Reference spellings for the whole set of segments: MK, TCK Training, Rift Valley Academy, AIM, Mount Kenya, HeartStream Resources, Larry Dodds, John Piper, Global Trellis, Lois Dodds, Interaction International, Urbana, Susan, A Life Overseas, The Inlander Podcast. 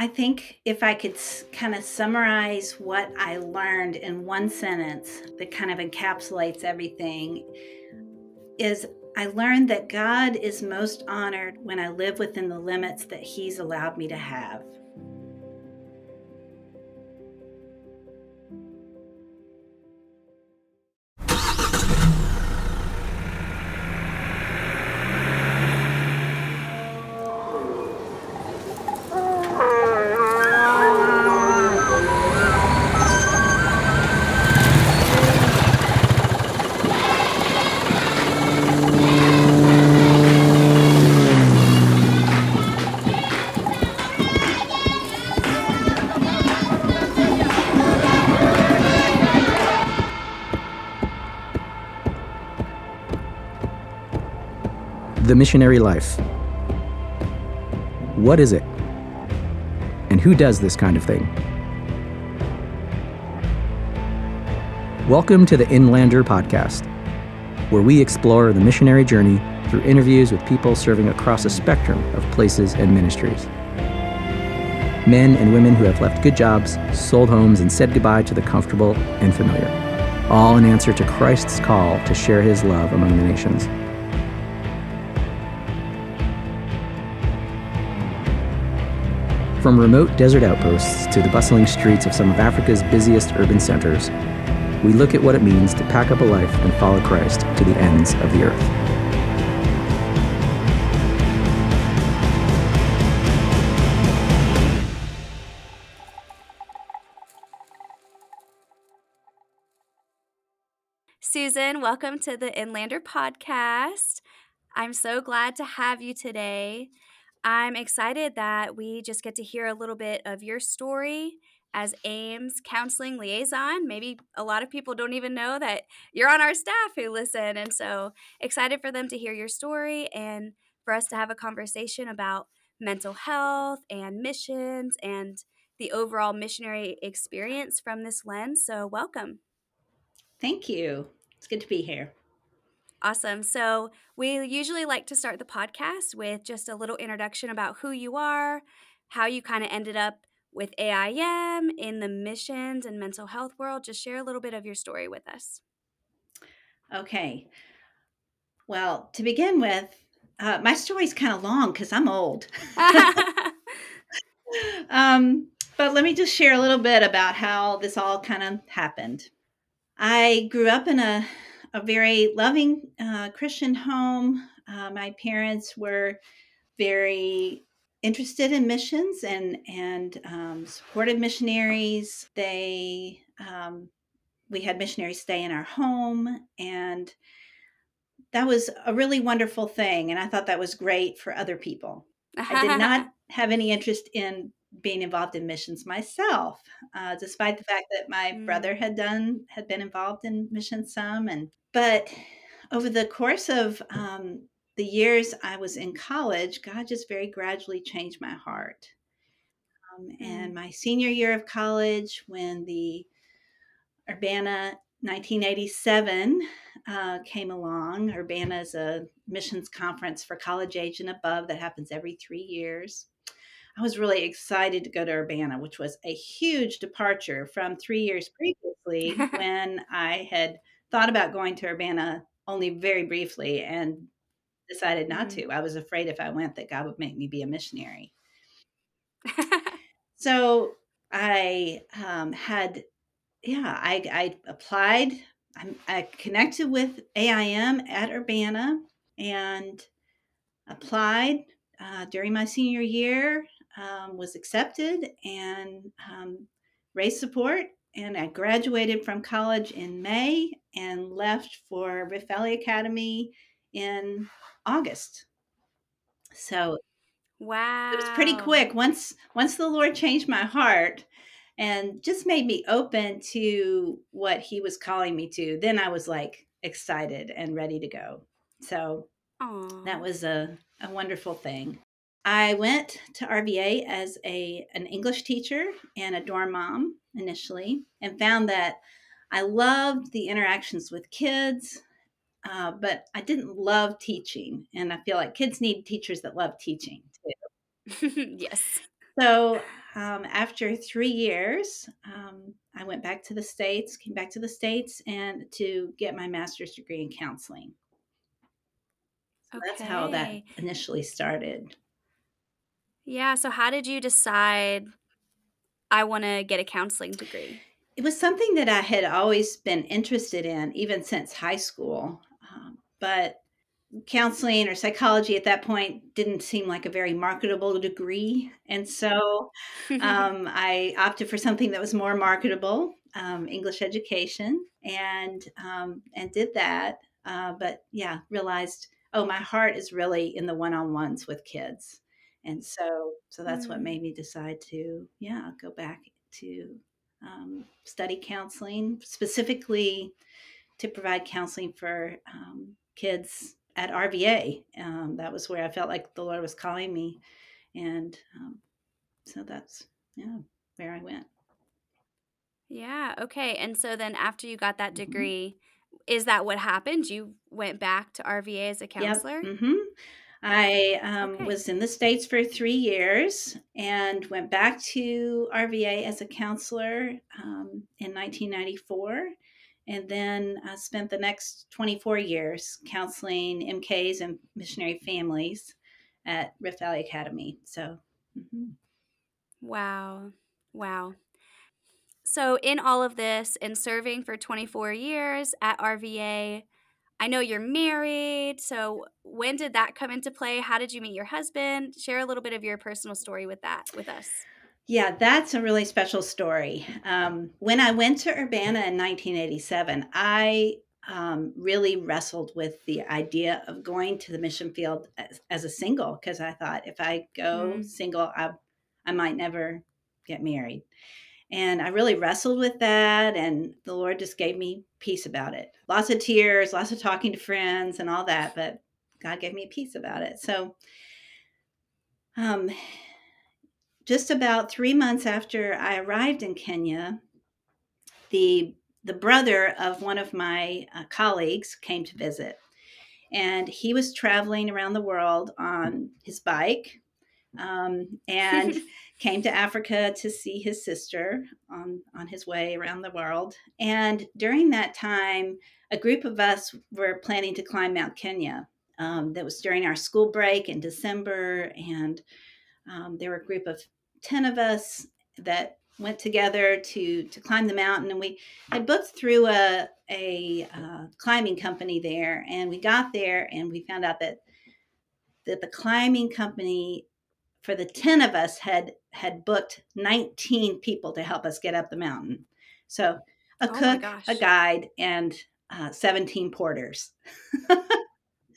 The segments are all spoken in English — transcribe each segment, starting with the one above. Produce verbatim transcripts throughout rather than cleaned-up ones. I think if I could kind of summarize what I learned in one sentence that kind of encapsulates everything is I learned that God is most honored when I live within the limits that He's allowed me to have. The missionary life. What is it? And who does this kind of thing? Welcome to the Inlander Podcast, where we explore the missionary journey through interviews with people serving across a spectrum of places and ministries. Men and women who have left good jobs, sold homes, and said goodbye to the comfortable and familiar, all in answer to Christ's call to share His love among the nations. From remote desert outposts to the bustling streets of some of Africa's busiest urban centers, we look at what it means to pack up a life and follow Christ to the ends of the earth. Susan, welcome to the Inlander Podcast. I'm so glad to have you today. I'm excited that we just get to hear a little bit of your story as AIM's counseling liaison. Maybe a lot of people don't even know that you're on our staff who listen, and so excited for them to hear your story and for us to have a conversation about mental health and missions and the overall missionary experience from this lens. So welcome. Thank you. It's good to be here. Awesome. So we usually like to start the podcast with just a little introduction about who you are, how you kind of ended up with AIM in the missions and mental health world. Just share a little bit of your story with us. Okay. Well, to begin with, uh, my story's kind of long because I'm old. um, but let me just share a little bit about how this all kind of happened. I grew up in a A very loving uh, Christian home. Uh, my parents were very interested in missions and and um, supported missionaries. They um, we had missionaries stay in our home, and that was a really wonderful thing. And I thought that was great for other people. I did not have any interest in being involved in missions myself, uh, despite the fact that my mm. brother had done had been involved in missions some, and but over the course of um, the years I was in college, God just very gradually changed my heart. Um, mm. And my senior year of college, when the Urbana nineteen eighty-seven uh, came along, Urbana is a missions conference for college age and above that happens every three years. I was really excited to go to Urbana, which was a huge departure from three years previously when I had thought about going to Urbana only very briefly and decided not mm-hmm. to. I was afraid if I went that God would make me be a missionary. So I um, had, yeah, I, I applied. I, I connected with AIM at Urbana and applied uh, during my senior year. Um, was accepted and um, raised support, and I graduated from college in May and left for Rift Valley Academy in August. So, wow, it was pretty quick. Once once the Lord changed my heart and just made me open to what He was calling me to, then I was like excited and ready to go. So aww, that was a, a wonderful thing. I went to R V A as a an English teacher and a dorm mom initially, and found that I loved the interactions with kids, uh, but I didn't love teaching. And I feel like kids need teachers that love teaching too. Yes. So um, after three years, um, I went back to the States, came back to the States and to get my master's degree in counseling. So okay. That's how that initially started. Yeah. So how did you decide I want to get a counseling degree? It was something that I had always been interested in, even since high school. Um, but counseling or psychology at that point didn't seem like a very marketable degree. And so um, I opted for something that was more marketable, um, English education, and um, and did that. Uh, but yeah, realized, oh, my heart is really in the one-on-ones with kids. And so so that's mm. what made me decide to, yeah, go back to um, study counseling, specifically to provide counseling for um, kids at R V A. Um, that was where I felt like the Lord was calling me. And um, so that's, yeah, where I went. Yeah. Okay. And so then after you got that degree, mm-hmm. is that what happened? You went back to R V A as a counselor? Yep. Mm-hmm. I um, okay. was in the States for three years and went back to R V A as a counselor um, in nineteen ninety-four. And then I spent the next twenty-four years counseling M Ks and missionary families at Rift Valley Academy. So, mm-hmm. Wow. Wow. So in all of this and serving for twenty-four years at R V A, I know you're married. So when did that come into play? How did you meet your husband? Share a little bit of your personal story with that, with us. Yeah, that's a really special story. Um, when I went to Urbana in nineteen eighty-seven, I um, really wrestled with the idea of going to the mission field as, as a single, because I thought if I go mm. single, I, I might never get married. And I really wrestled with that, and the Lord just gave me peace about it. Lots of tears, lots of talking to friends and all that, but God gave me peace about it. So, um. Just about three months after I arrived in Kenya, the the brother of one of my uh, colleagues came to visit. And he was traveling around the world on his bike um, and came to Africa to see his sister on, on his way around the world. And during that time, a group of us were planning to climb Mount Kenya. Um, that was during our school break in December. And um, there were a group of ten of us that went together to to climb the mountain, and we had booked through a a uh, climbing company there. And we got there, and we found out that that the climbing company for the ten of us had had booked nineteen people to help us get up the mountain. So a oh cook, a guide, and uh, seventeen porters.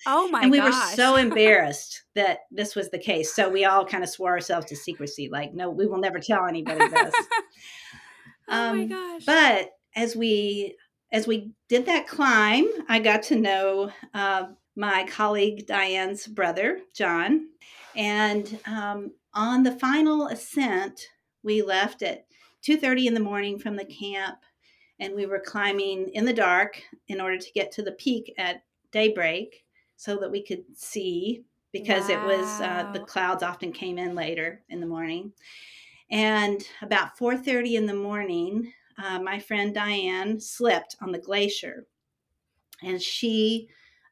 Oh my gosh. And we gosh. were so embarrassed that this was the case. So we all kind of swore ourselves to secrecy, like, no, we will never tell anybody this. oh um, my gosh. But as we, as we did that climb, I got to know uh, my colleague Diane's brother, John. And um, on the final ascent, we left at two thirty in the morning from the camp, and we were climbing in the dark in order to get to the peak at daybreak, so that we could see, because wow. it was, uh, the clouds often came in later in the morning. And about four thirty in the morning, uh, my friend Diane slipped on the glacier, and she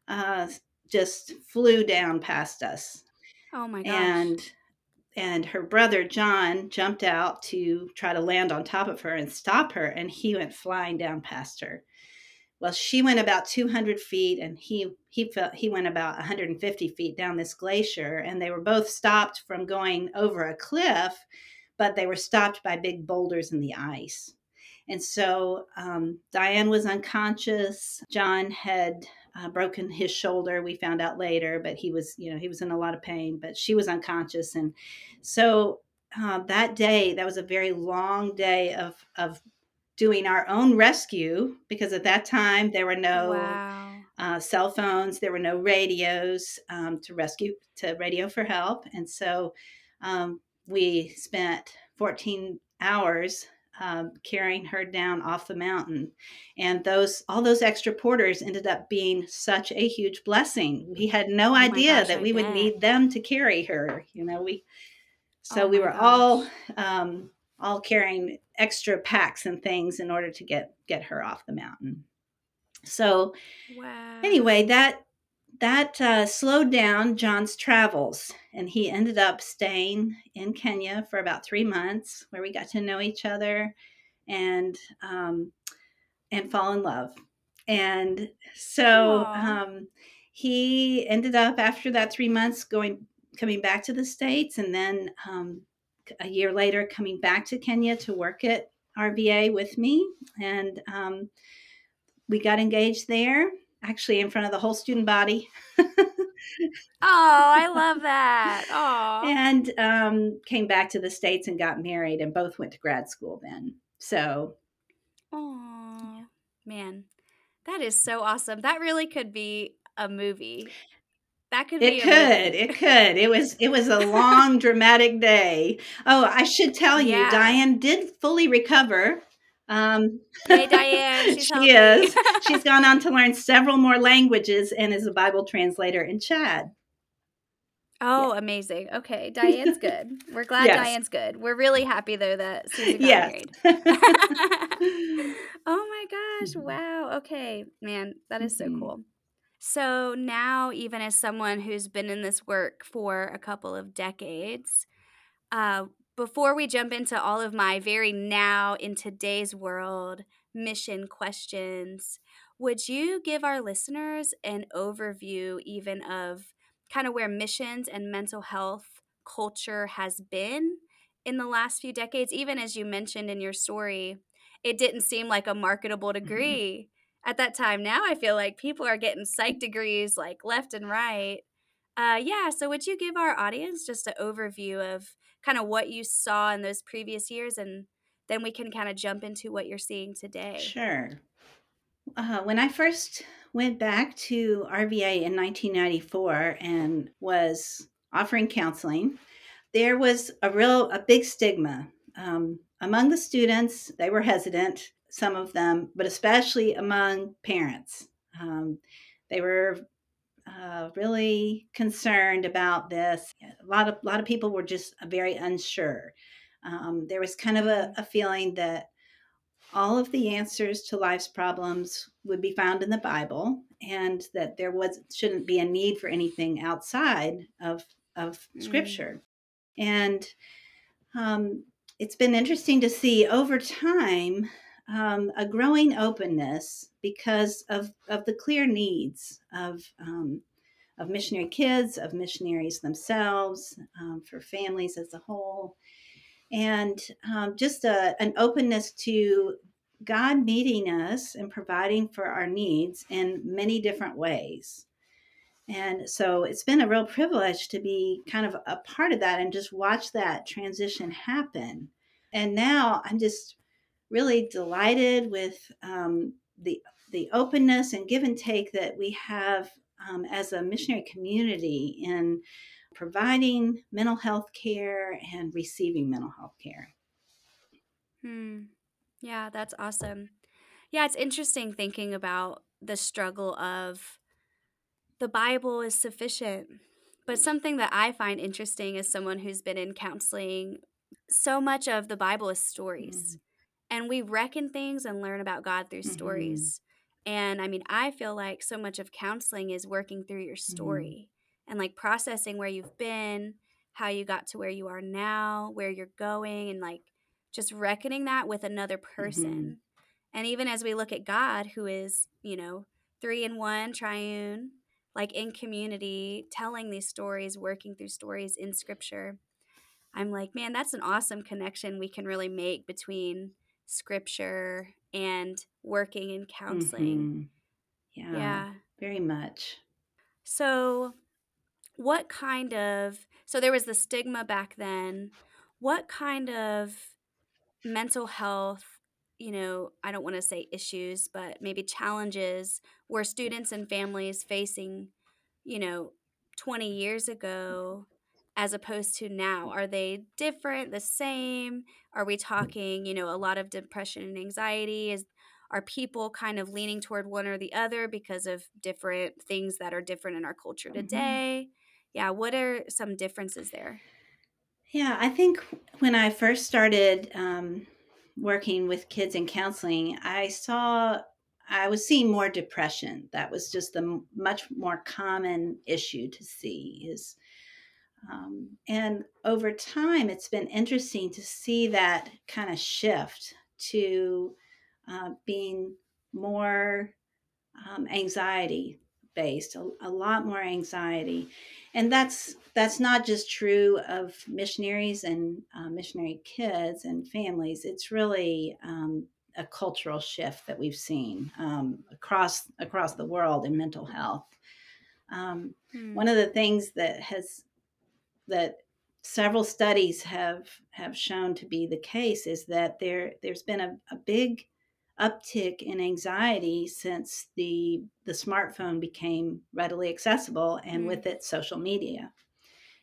uh, just flew down past us. Oh my gosh. And, and her brother, John, jumped out to try to land on top of her and stop her, and he went flying down past her. Well, she went about two hundred feet, and he he felt he went about one hundred fifty feet down this glacier, and they were both stopped from going over a cliff, but they were stopped by big boulders in the ice. And so um, Diane was unconscious. John had uh, broken his shoulder. We found out later, but he was, you know, he was in a lot of pain, but she was unconscious. And so uh, that day, that was a very long day of of. doing our own rescue, because at that time there were no wow. uh, cell phones, there were no radios um, to rescue, to radio for help. And so um, we spent fourteen hours um, carrying her down off the mountain. And those all those extra porters ended up being such a huge blessing. We had no oh idea gosh, that I we bet. would need them to carry her. You know, we So oh we were gosh. all um, all carrying extra packs and things in order to get get her off the mountain. So wow. anyway, that that uh, slowed down John's travels, and he ended up staying in Kenya for about three months, where we got to know each other and um, and fall in love. And so um, he ended up after that three months going coming back to the States, and then um, a year later coming back to Kenya to work at R V A with me. And um, we got engaged there, actually in front of the whole student body. Oh, I love that. Oh, and um, came back to the States and got married, and both went to grad school then. So, oh yeah. Man, that is so awesome. That really could be a movie. That could be it. Could it could it was it was a long dramatic day. Oh, I should tell you, yeah. Diane did fully recover. Um, hey, Diane, she's she is. She's gone on to learn several more languages and is a Bible translator in Chad. Oh, yeah. Amazing. Okay, Diane's good. We're glad yes. Diane's good. We're really happy, though, that Susie got yes. married. Oh, my gosh. Wow. Okay, man, that is mm-hmm. so cool. So now, even as someone who's been in this work for a couple of decades, uh, before we jump into all of my very now in today's world mission questions, would you give our listeners an overview even of kind of where missions and mental health culture has been in the last few decades? Even as you mentioned in your story, it didn't seem like a marketable degree mm-hmm. at that time. Now I feel like people are getting psych degrees like left and right. Uh, yeah, so would you give our audience just an overview of kind of what you saw in those previous years, and then we can kind of jump into what you're seeing today? Sure. Uh, when I first went back to R V A in nineteen ninety-four and was offering counseling, there was a real, a big stigma um, among the students. They were hesitant, some of them, but especially among parents. Um, they were uh, really concerned about this. A lot of, a lot of people were just very unsure. Um, there was kind of a, a feeling that all of the answers to life's problems would be found in the Bible, and that there was shouldn't be a need for anything outside of, of mm. Scripture. And um, it's been interesting to see over time um, a growing openness because of, of the clear needs of, um, of missionary kids, of missionaries themselves, um, for families as a whole. And um, just a, an openness to God meeting us and providing for our needs in many different ways. And so it's been a real privilege to be kind of a part of that and just watch that transition happen. And now I'm just really delighted with um, the, the openness and give and take that we have um, as a missionary community in providing mental health care and receiving mental health care. Hmm. Yeah, that's awesome. Yeah, it's interesting thinking about the struggle of the Bible is sufficient. But something that I find interesting as someone who's been in counseling, so much of the Bible is stories. Mm-hmm. And we reckon things and learn about God through mm-hmm. stories. And I mean, I feel like so much of counseling is working through your story. Mm-hmm. And like processing where you've been, how you got to where you are now, where you're going, and like just reckoning that with another person. Mm-hmm. And even as we look at God, who is, you know, three in one, triune, like in community, telling these stories, working through stories in Scripture, I'm like, man, that's an awesome connection we can really make between Scripture and working in counseling. Mm-hmm. Yeah, yeah, very much. So what kind of – so there was the stigma back then. What kind of mental health, you know, I don't want to say issues, but maybe challenges were students and families facing, you know, twenty years ago as opposed to now? Are they different, the same? Are we talking, you know, a lot of depression and anxiety? Is Are people kind of leaning toward one or the other because of different things that are different in our culture today? Mm-hmm. Yeah, what are some differences there? Yeah, I think when I first started um, working with kids in counseling, I saw, I was seeing more depression. That was just the much more common issue to see is, um, and over time, it's been interesting to see that kind of shift to uh, being more um, anxiety based, a, a lot more anxiety. And that's that's not just true of missionaries and uh, missionary kids and families. It's really um, a cultural shift that we've seen um, across across the world in mental health. Um, hmm. One of the things that has that several studies have have shown to be the case is that there there's been a, a big uptick in anxiety since the the smartphone became readily accessible, and mm. with it, social media.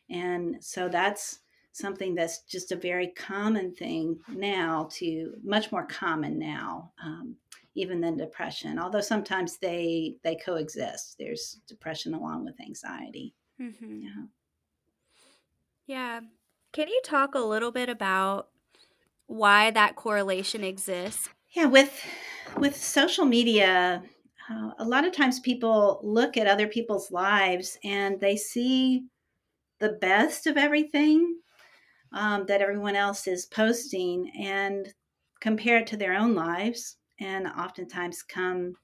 And so that's something that's just a very common thing now, to much more common now, um, even than depression, although sometimes they, they coexist. There's depression along with anxiety. Mm-hmm. Yeah. Yeah. Can you talk a little bit about why that correlation exists? Yeah, with with social media, uh, a lot of times people look at other people's lives and they see the best of everything um, that everyone else is posting and compare it to their own lives, and oftentimes come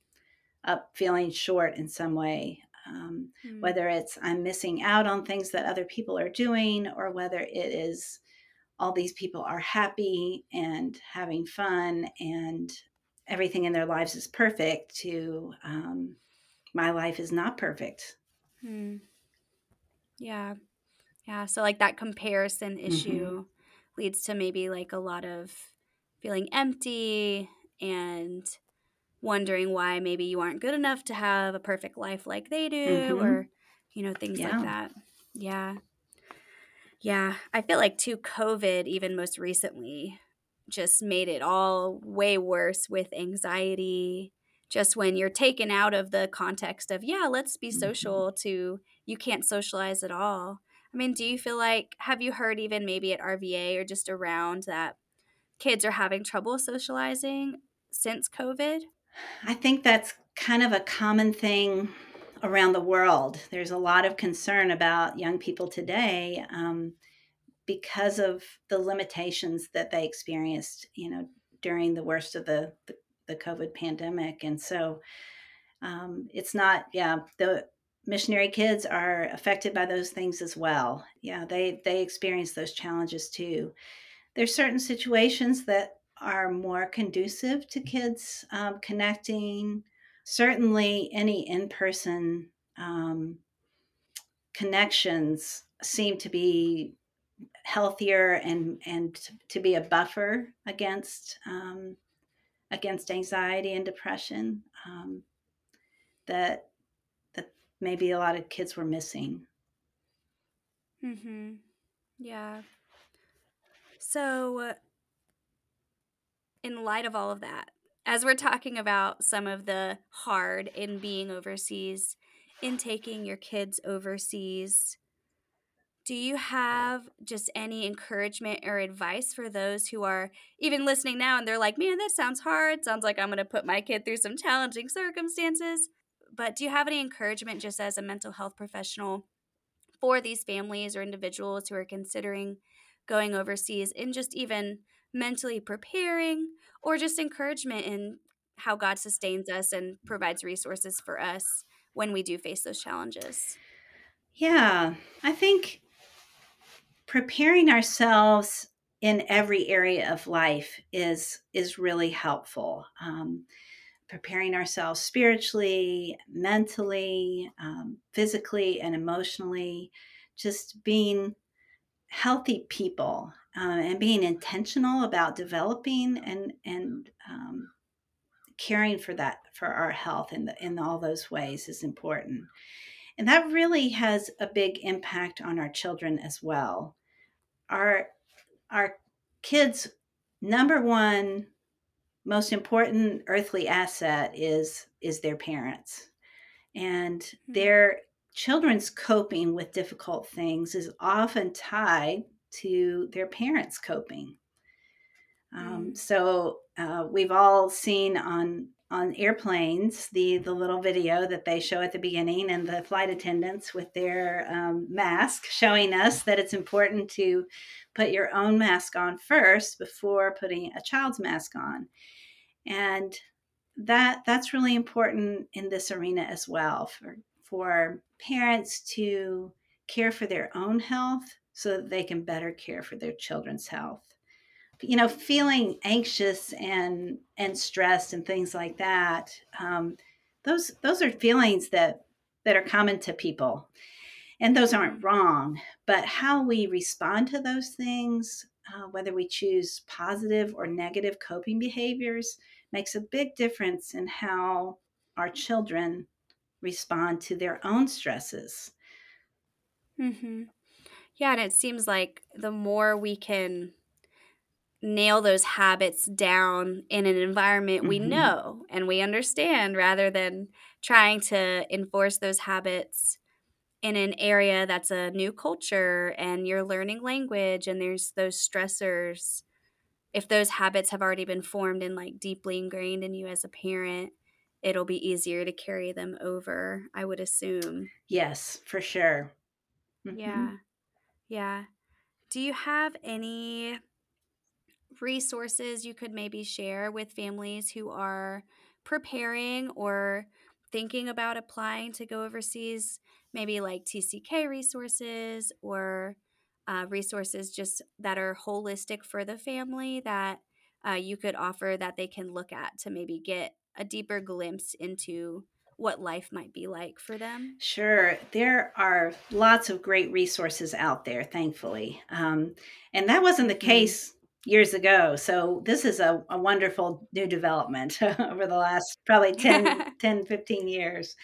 up feeling short in some way, um, mm-hmm. whether it's I'm missing out on things that other people are doing, or whether it is all these people are happy and having fun and everything in their lives is perfect, to um, my life is not perfect. Hmm. Yeah. Yeah. So like that comparison issue mm-hmm. leads to maybe like a lot of feeling empty and wondering why maybe you aren't good enough to have a perfect life like they do, mm-hmm. or, you know, things yeah. like that. Yeah. Yeah, I feel like too, COVID, even most recently, just made it all way worse with anxiety. Just when you're taken out of the context of, yeah, let's be social, mm-hmm. to you can't socialize at all. I mean, do you feel like, have you heard even maybe at R V A or just around that kids are having trouble socializing since COVID? I think that's kind of a common thing around the world. There's a lot of concern about young people today um, because of the limitations that they experienced, you know, during the worst of the, the, the COVID pandemic. And so um, it's not, yeah, the missionary kids are affected by those things as well. Yeah, they, they experience those challenges too. There's certain situations that are more conducive to kids um, connecting. Certainly any in-person um, connections seem to be healthier and, and to be a buffer against um, against anxiety and depression um, that that maybe a lot of kids were missing. Mm-hmm. Yeah. So in light of all of that, as we're talking about some of the hard in being overseas, in taking your kids overseas, do you have just any encouragement or advice for those who are even listening now and they're like, man, that sounds hard. Sounds like I'm going to put my kid through some challenging circumstances. But do you have any encouragement just as a mental health professional for these families or individuals who are considering going overseas, and just even mentally preparing, or just encouragement in how God sustains us and provides resources for us when we do face those challenges? Yeah, I think preparing ourselves in every area of life is is really helpful. Um, preparing ourselves spiritually, mentally, um, physically, and emotionally, just being healthy people, uh, and being intentional about developing and and um, caring for that, for our health in the, in all those ways is important. And that really has a big impact on our children as well. Our our kids' number one most important earthly asset is is their parents, and their children's coping with difficult things is often tied to their parents coping. Um, so uh, we've all seen on on airplanes the the little video that they show at the beginning, and the flight attendants with their um, mask showing us that it's important to put your own mask on first before putting a child's mask on. And that that's really important in this arena as well, for for parents to care for their own health so that they can better care for their children's health. You know, feeling anxious and and stressed and things like that, um, those those are feelings that that are common to people, and those aren't wrong. But how we respond to those things, uh, whether we choose positive or negative coping behaviors, makes a big difference in how our children respond to their own stresses. Mm-hmm. Yeah, and it seems like the more we can nail those habits down in an environment we mm-hmm. know and we understand, rather than trying to enforce those habits in an area that's a new culture and you're learning language and there's those stressors. If those habits have already been formed and like deeply ingrained in you as a parent, it'll be easier to carry them over, I would assume. Yes, for sure. Mm-hmm. Yeah. Yeah. Do you have any resources you could maybe share with families who are preparing or thinking about applying to go overseas, maybe like T C K resources or uh, resources just that are holistic for the family that uh, you could offer that they can look at to maybe get a deeper glimpse into what life might be like for them? Sure. There are lots of great resources out there, thankfully. Um, and that wasn't the case mm-hmm. years ago. So this is a, a wonderful new development over the last probably ten, ten, fifteen years.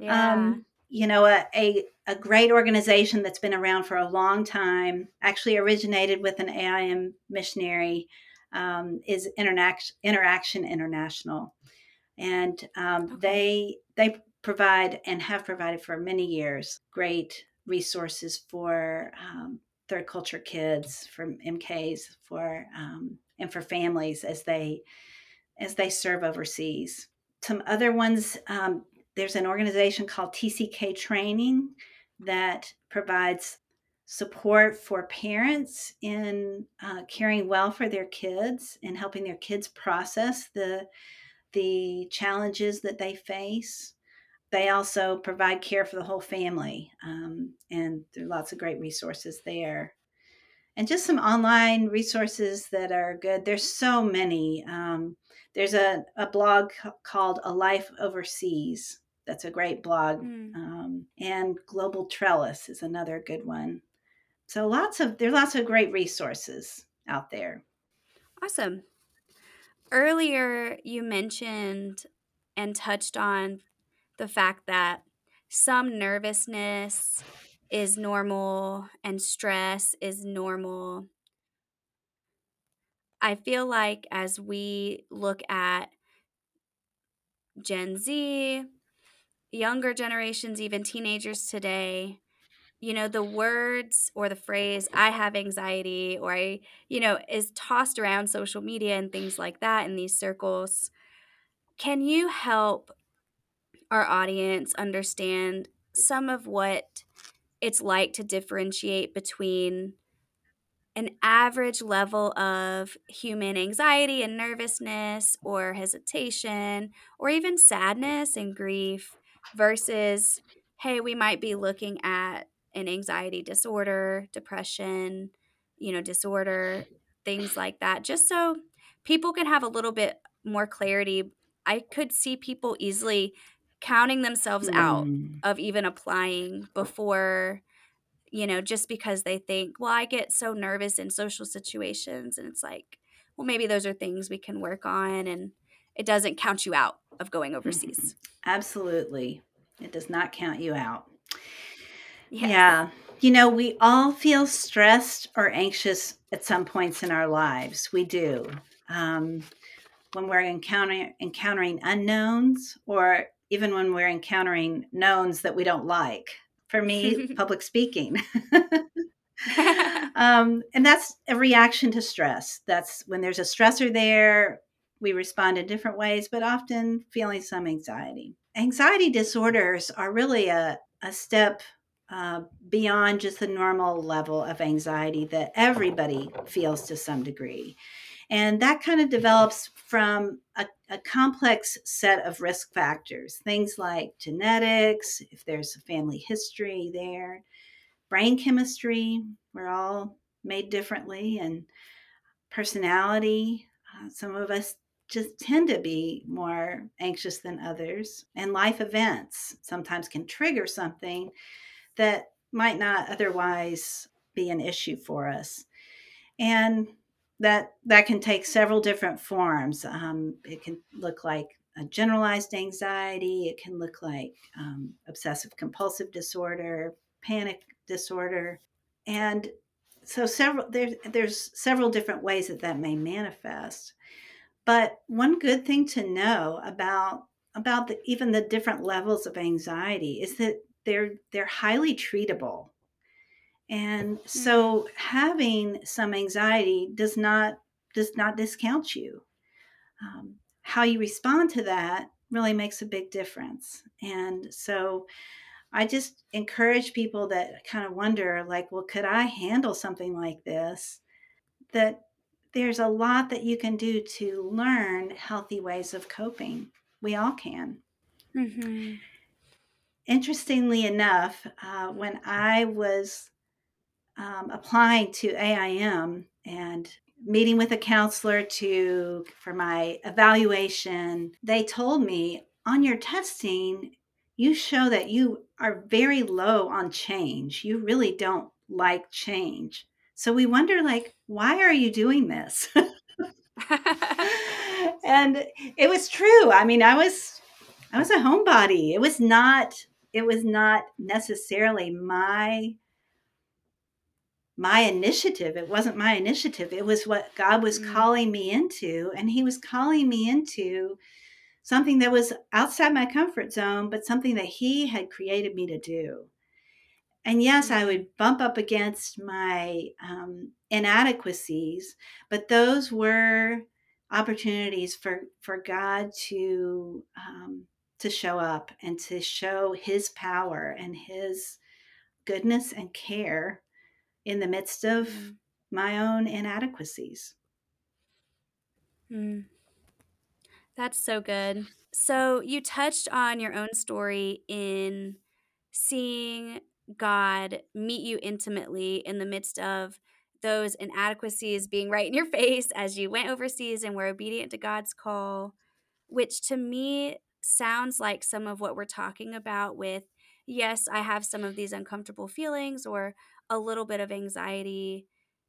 Yeah. Um, you know, a, a, a great organization that's been around for a long time, actually originated with an A I M missionary, um, is Interac- Interaction International. And um, okay. they they provide and have provided for many years great resources for um third culture kids, from M Ks, for um, and for families as they as they serve overseas. Some other ones, um, there's an organization called T C K Training that provides support for parents in uh, caring well for their kids and helping their kids process the the challenges that they face. They also provide care for the whole family, um, and there are lots of great resources there. And just some online resources that are good. There's so many. Um, there's a, a blog called A Life Overseas. That's a great blog. Mm. Um, and Global Trellis is another good one. So lots of there are lots of great resources out there. Awesome. Earlier, you mentioned and touched on the fact that some nervousness is normal and stress is normal. I feel like as we look at Gen Z, younger generations, even teenagers today, you know, the words or the phrase, I have anxiety, or I, you know, is tossed around social media and things like that in these circles. Can you help our audience understand some of what it's like to differentiate between an average level of human anxiety and nervousness or hesitation or even sadness and grief versus, hey, we might be looking at an anxiety disorder, depression, you know, disorder, things like that, just so people can have a little bit more clarity. I could see people easily counting themselves out of even applying before, you know, just because they think, well, I get so nervous in social situations. And it's like, well, maybe those are things we can work on, and it doesn't count you out of going overseas. Absolutely. It does not count you out. Yes. Yeah. You know, we all feel stressed or anxious at some points in our lives. We do. Um, when we're encountering, encountering unknowns, or even when we're encountering knowns that we don't like. For me, public speaking. Um, and that's a reaction to stress. That's when there's a stressor there, we respond in different ways, but often feeling some anxiety. Anxiety disorders are really a, a step uh, beyond just the normal level of anxiety that everybody feels to some degree. And that kind of develops from a, a complex set of risk factors, things like genetics, if there's a family history there, brain chemistry, we're all made differently, and personality. Uh, some of us just tend to be more anxious than others, and life events sometimes can trigger something that might not otherwise be an issue for us. And that that can take several different forms. Um, it can look like a generalized anxiety. It can look like um, obsessive compulsive disorder, panic disorder. And so several there, there's several different ways that that may manifest. But one good thing to know about, about the, even the different levels of anxiety is that they're, they're highly treatable. And so having some anxiety does not, does not discount you. Um, how you respond to that really makes a big difference. And so I just encourage people that kind of wonder, like, well, could I handle something like this? That there's a lot that you can do to learn healthy ways of coping. We all can. Mm-hmm. Interestingly enough, uh, when I was um, applying to A I M and meeting with a counselor to for my evaluation, they told me, on your testing, you show that you are very low on change. You really don't like change. So we wonder, like, why are you doing this? And it was true. I mean, I was, I was a homebody. It was not, it was not necessarily my, my initiative. It wasn't my initiative. It was what God was mm-hmm. calling me into. And he was calling me into something that was outside my comfort zone, but something that he had created me to do. And yes, I would bump up against my um, inadequacies, but those were opportunities for, for God to um, to show up and to show his power and his goodness and care in the midst of my own inadequacies. Mm. That's so good. So you touched on your own story in seeing God meet you intimately in the midst of those inadequacies being right in your face as you went overseas and were obedient to God's call, which to me sounds like some of what we're talking about with, yes, I have some of these uncomfortable feelings or a little bit of anxiety,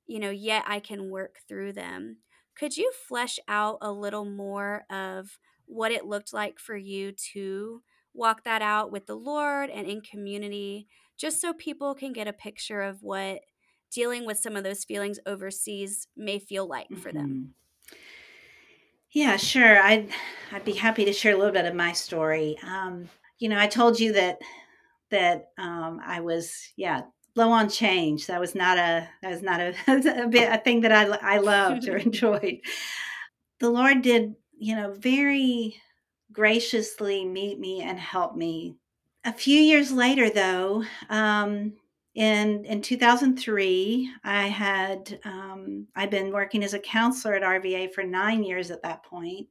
you know, yet I can work through them. Could you flesh out a little more of what it looked like for you to walk that out with the Lord and in community, just so people can get a picture of what dealing with some of those feelings overseas may feel like for them? Yeah, sure. I'd, I'd be happy to share a little bit of my story. Um, you know, I told you that that um, I was, yeah, low on change. That was not a that was not a, a thing that I, I loved or enjoyed. The Lord did, you know, very graciously meet me and help me. A few years later, though, um, in in two thousand three, I had um, I'd been working as a counselor at R V A for nine years at that point,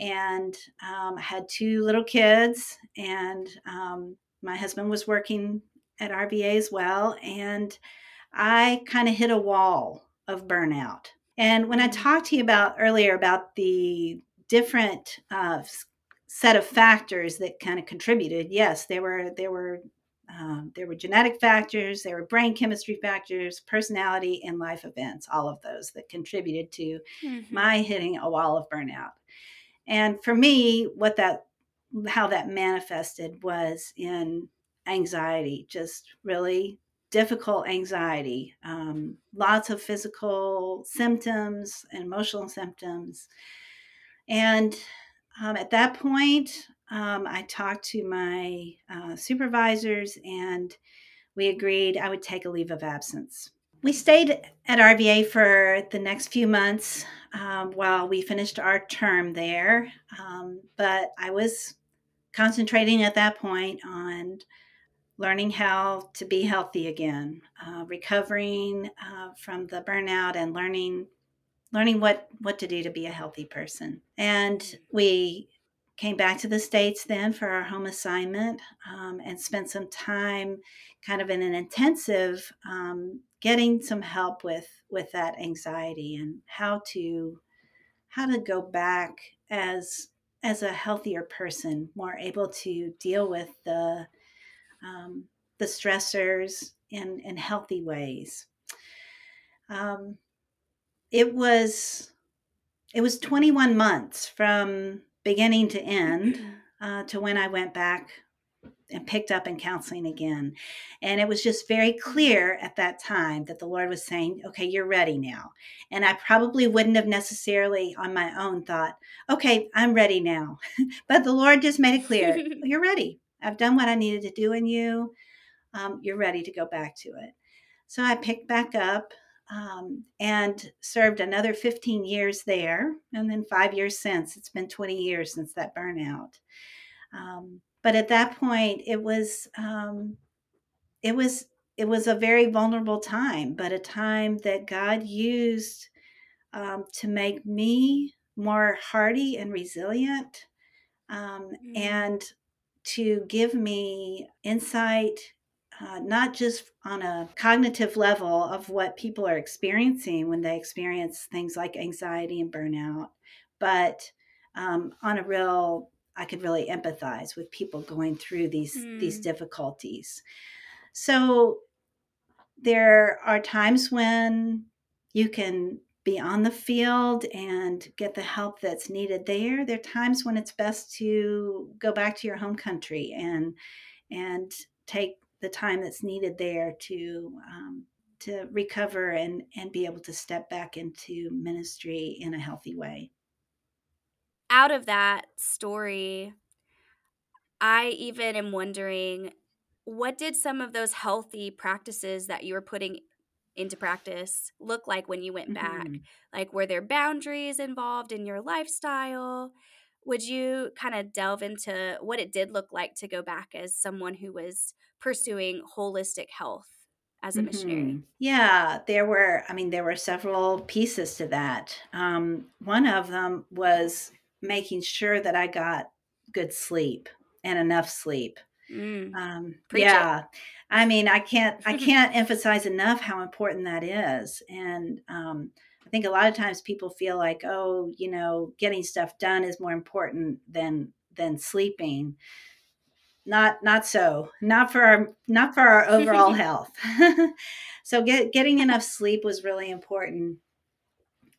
and um, I had two little kids, and um, my husband was working at R V A as well, and I kind of hit a wall of burnout. And when I talked to you about earlier about the different uh, set of factors that kind of contributed. Yes, there were there were um, there were genetic factors, there were brain chemistry factors, personality, and life events. All of those that contributed to mm-hmm. my hitting a wall of burnout. And for me, what that how that manifested was in anxiety, just really difficult anxiety, um, lots of physical symptoms and emotional symptoms, and Um, at that point, um, I talked to my uh, supervisors, and we agreed I would take a leave of absence. We stayed at R V A for the next few months um, while we finished our term there, um, but I was concentrating at that point on learning how to be healthy again, uh, recovering uh, from the burnout and learning learning what, what to do to be a healthy person. And we came back to the States then for our home assignment um, and spent some time kind of in an intensive, um, getting some help with, with that anxiety and how to how to go back as as a healthier person, more able to deal with the Um, the stressors in, in healthy ways. Um, it was it was twenty-one months from beginning to end uh, to when I went back and picked up in counseling again. And it was just very clear at that time that the Lord was saying, okay, you're ready now. And I probably wouldn't have necessarily on my own thought, okay, I'm ready now. But the Lord just made it clear, you're ready. I've done what I needed to do in you. Um, you're ready to go back to it. So I picked back up um, and served another fifteen years there. And then five years since. It's been twenty years since that burnout. Um, but at that point, it was, um, it was, it was a very vulnerable time, but a time that God used um, to make me more hardy and resilient. Um, mm-hmm. And to give me insight, uh, not just on a cognitive level of what people are experiencing when they experience things like anxiety and burnout, but um, on a real, I could really empathize with people going through these, mm. these difficulties. So there are times when you can be on the field and get the help that's needed there. There are times when it's best to go back to your home country and and take the time that's needed there to um, to recover and, and be able to step back into ministry in a healthy way. Out of that story, I even am wondering, what did some of those healthy practices that you were putting into practice look like when you went back? Mm-hmm. Like, were there boundaries involved in your lifestyle? Would you kind of delve into what it did look like to go back as someone who was pursuing holistic health as a mm-hmm. missionary? Yeah, there were, I mean, there were several pieces to that. Um, one of them was making sure that I got good sleep and enough sleep. Mm. Um, yeah. It. I mean, I can't, I can't emphasize enough how important that is. And, um, I think a lot of times people feel like, oh, you know, getting stuff done is more important than, than sleeping. Not, not so, not for our, not for our overall health. So get, getting enough sleep was really important.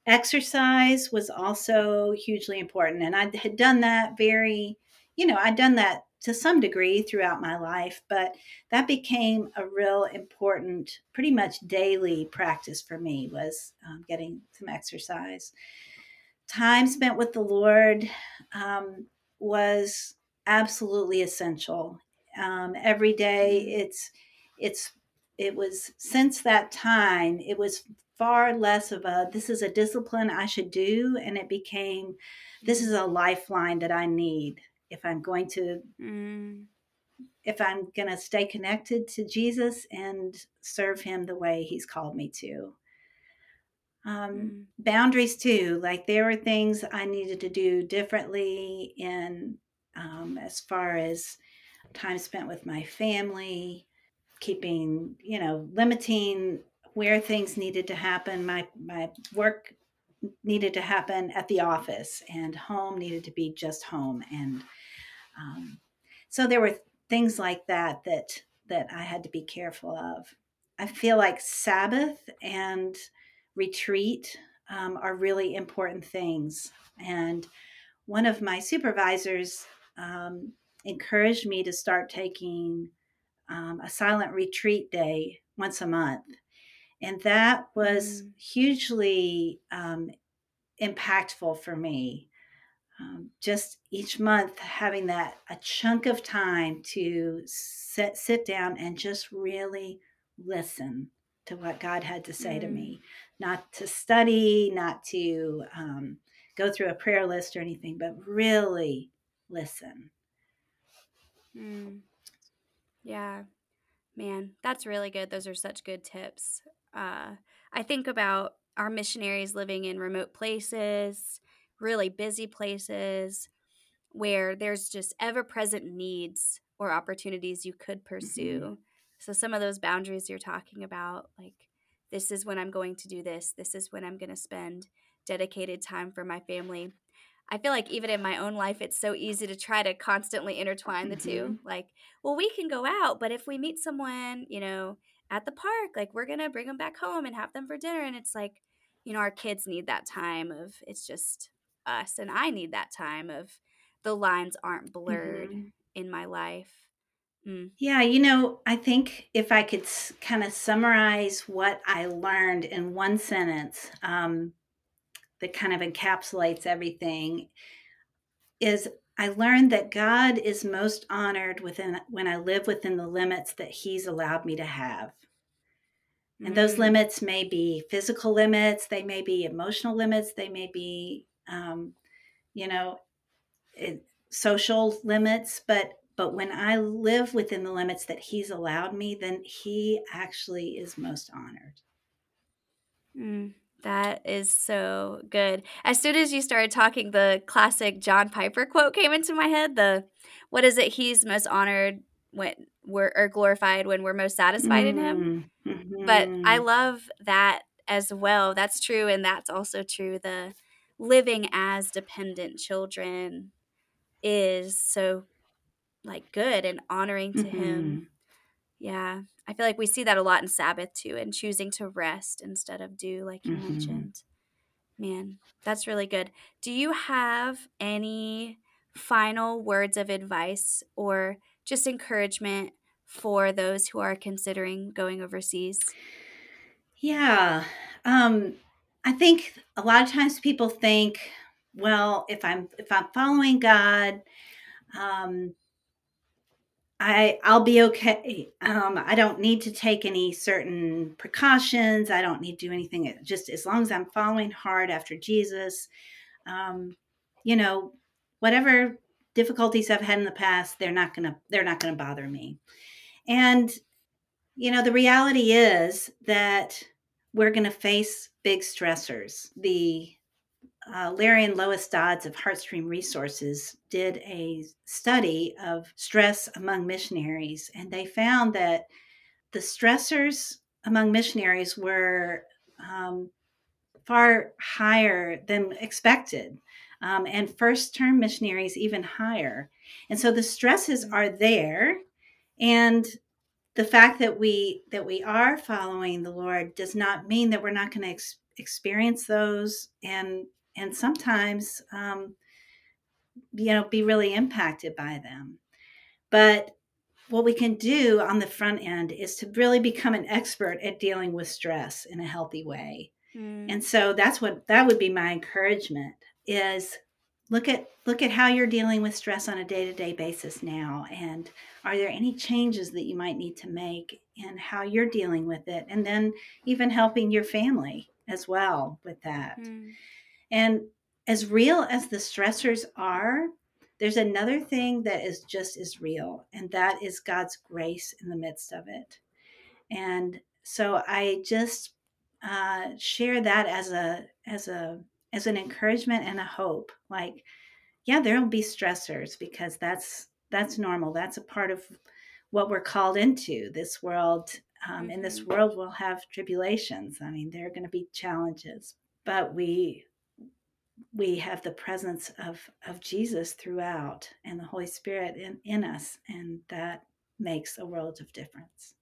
Exercise was also hugely important. And I had done that very, you know, I'd done that to some degree throughout my life, but that became a real important, pretty much daily practice for me was um, getting some exercise. Time spent with the Lord um, was absolutely essential. Um, every day, it's it's it was since that time, it was far less of a, this is a discipline I should do, and it became, this is a lifeline that I need. If I'm going to, mm. if I'm going to stay connected to Jesus and serve him the way he's called me to. Um, mm. Boundaries too, like there were things I needed to do differently in um, as far as time spent with my family, keeping, you know, limiting where things needed to happen. My, my work needed to happen at the office, and home needed to be just home. And um, so there were things like that, that, that I had to be careful of. I feel like Sabbath and retreat um, are really important things. And one of my supervisors um, encouraged me to start taking um, a silent retreat day once a month. And that was hugely um, impactful for me. Um, just each month having that a chunk of time to sit, sit down and just really listen to what God had to say mm. to me, not to study, not to um, go through a prayer list or anything, but really listen. Mm. Yeah, man, that's really good. Those are such good tips. Uh, I think about our missionaries living in remote places, really busy places where there's just ever-present needs or opportunities you could pursue. Mm-hmm. So some of those boundaries you're talking about, like this is when I'm going to do this. This is when I'm going to spend dedicated time for my family. I feel like even in my own life, it's so easy to try to constantly intertwine the mm-hmm. two. Like, well, we can go out, but if we meet someone, you know, at the park, like we're going to bring them back home and have them for dinner. And it's like, you know, our kids need that time of it's just us. And I need that time of the lines aren't blurred mm-hmm. in my life. Mm. Yeah. You know, I think if I could s- kind of summarize what I learned in one sentence um, that kind of encapsulates everything is I learned that God is most honored within when I live within the limits that he's allowed me to have. And mm-hmm. those limits may be physical limits. They may be emotional limits. They may be, um, you know, it, social limits. But but when I live within the limits that he's allowed me, then he actually is most honored. Mm. That is so good. As soon as you started talking, the classic John Piper quote came into my head. The, what is it? He's most honored when we're or glorified when we're most satisfied mm-hmm. in him. Mm-hmm. But I love that as well. That's true. And that's also true. The living as dependent children is so like good and honoring to mm-hmm. him. Yeah. I feel like we see that a lot in Sabbath, too, and choosing to rest instead of do, like you mm-hmm. mentioned. Man, that's really good. Do you have any final words of advice or just encouragement for those who are considering going overseas? Yeah. Um, I think a lot of times people think, well, if I'm if I'm following God, um I, I'll be okay. Um, I don't need to take any certain precautions. I don't need to do anything. Just as long as I'm following hard after Jesus, um, you know, whatever difficulties I've had in the past, they're not gonna they're not gonna bother me. And you know, the reality is that we're gonna face big stressors. The Uh, Larry and Lois Dodds of HeartStream Resources did a study of stress among missionaries, and they found that the stressors among missionaries were um, far higher than expected, um, and first-term missionaries even higher. And so the stresses are there, and the fact that we that we are following the Lord does not mean that we're not going to ex- experience those and And sometimes, um, you know, be really impacted by them. But what we can do on the front end is to really become an expert at dealing with stress in a healthy way. Mm. And so that's what that would be my encouragement is look at look at how you're dealing with stress on a day-to-day basis now. And are there any changes that you might need to make in how you're dealing with it? And then even helping your family as well with that. Mm. And as real as the stressors are, there's another thing that is just as real, and that is God's grace in the midst of it. And so I just uh, share that as a as a as an encouragement and a hope. Like, yeah, there will be stressors because that's that's normal. That's a part of what we're called into this world. Um, and this world will have tribulations. I mean, there are going to be challenges, but we. we have the presence of, of Jesus throughout and the Holy Spirit in, in us. And that makes a world of difference.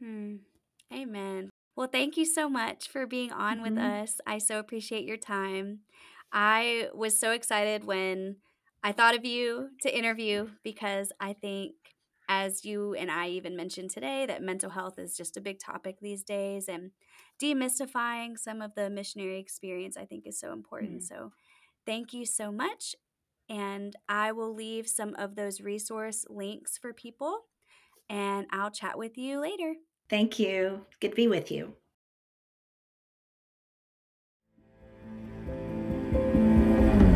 Hmm. Amen. Well, thank you so much for being on mm-hmm. with us. I so appreciate your time. I was so excited when I thought of you to interview because I think, as you and I even mentioned today, that mental health is just a big topic these days, and demystifying some of the missionary experience I think is so important. Mm. So thank you so much. And I will leave some of those resource links for people, and I'll chat with you later. Thank you. Good to be with you.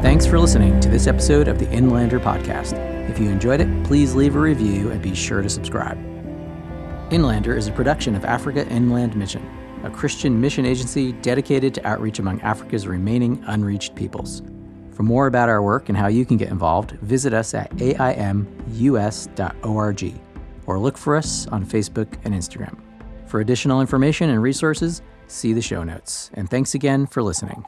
Thanks for listening to this episode of the Inlander Podcast. If you enjoyed it, please leave a review and be sure to subscribe. Inlander is a production of Africa Inland Mission, a Christian mission agency dedicated to outreach among Africa's remaining unreached peoples. For more about our work and how you can get involved, visit us at A I M U S dot org or look for us on Facebook and Instagram. For additional information and resources, see the show notes. And thanks again for listening.